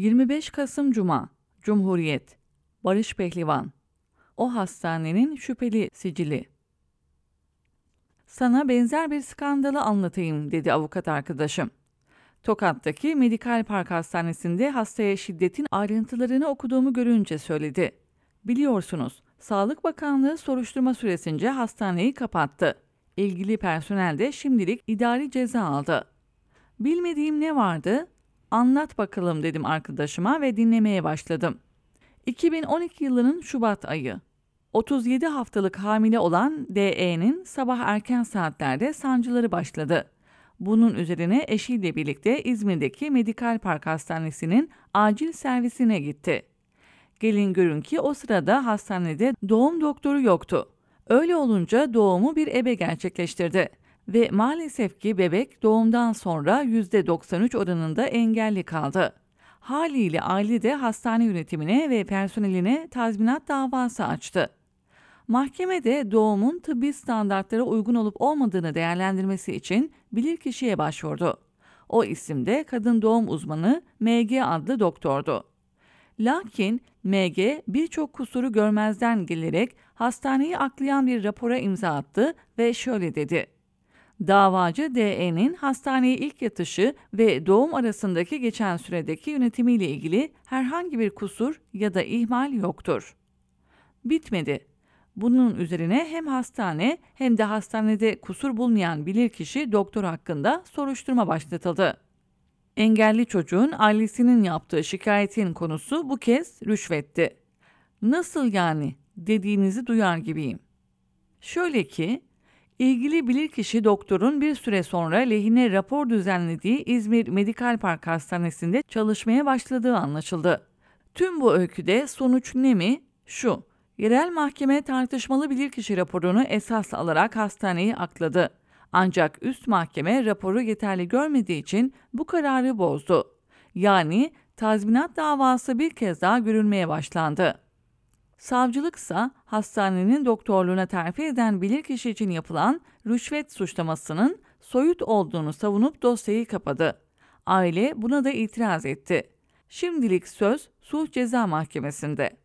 25 Kasım Cuma, Cumhuriyet, Barış Pehlivan. O hastanenin şüpheli sicili. Sana benzer bir skandalı anlatayım, dedi avukat arkadaşım. Tokat'taki Medical Park Hastanesi'nde hastaya şiddetin ayrıntılarını okuduğumu görünce söyledi. Biliyorsunuz, Sağlık Bakanlığı soruşturma süresince hastaneyi kapattı. İlgili personel de şimdilik idari ceza aldı. Bilmediğim ne vardı? Anlat bakalım, dedim arkadaşıma ve dinlemeye başladım. 2012 yılının Şubat ayı. 37 haftalık hamile olan DE'nin sabah erken saatlerde sancıları başladı. Bunun üzerine eşiyle birlikte İzmir'deki Medical Park Hastanesi'nin acil servisine gitti. Gelin görün ki o sırada hastanede doğum doktoru yoktu. Öyle olunca doğumu bir ebe gerçekleştirdi ve maalesef ki bebek doğumdan sonra %93 oranında engelli kaldı. Haliyle aile de hastane yönetimine ve personeline tazminat davası açtı. Mahkemede doğumun tıbbi standartlara uygun olup olmadığını değerlendirmesi için bilirkişiye başvurdu. O isimde kadın doğum uzmanı MG adlı doktordu. Lakin MG birçok kusuru görmezden gelerek hastaneyi aklayan bir rapora imza attı ve şöyle dedi. Davacı DE'nin hastaneye ilk yatışı ve doğum arasındaki geçen süredeki yönetimiyle ilgili herhangi bir kusur ya da ihmal yoktur. Bitmedi. Bunun üzerine hem hastane hem de hastanede kusur bulmayan bilirkişi doktor hakkında soruşturma başlatıldı. Engelli çocuğun ailesinin yaptığı şikayetin konusu bu kez rüşvetti. Nasıl yani, dediğinizi duyar gibiyim. Şöyle ki, İlgili bilirkişi doktorun bir süre sonra lehine rapor düzenlediği İzmir Medical Park Hastanesi'nde çalışmaya başladığı anlaşıldı. Tüm bu öyküde sonuç ne mi? Şu, yerel mahkeme tartışmalı bilirkişi raporunu esas alarak hastaneyi akladı. Ancak üst mahkeme raporu yeterli görmediği için bu kararı bozdu. Yani tazminat davası bir kez daha görülmeye başlandı. Savcılıksa hastanenin doktorluğuna terfi eden bilirkişi için yapılan rüşvet suçlamasının soyut olduğunu savunup dosyayı kapadı. Aile buna da itiraz etti. Şimdilik söz Sulh Ceza Mahkemesi'nde.